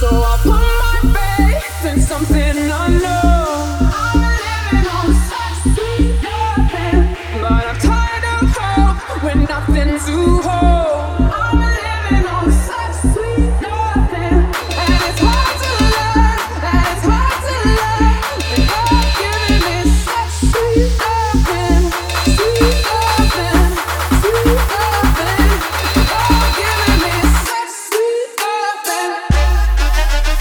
But I'm tired of hope with nothing to hold.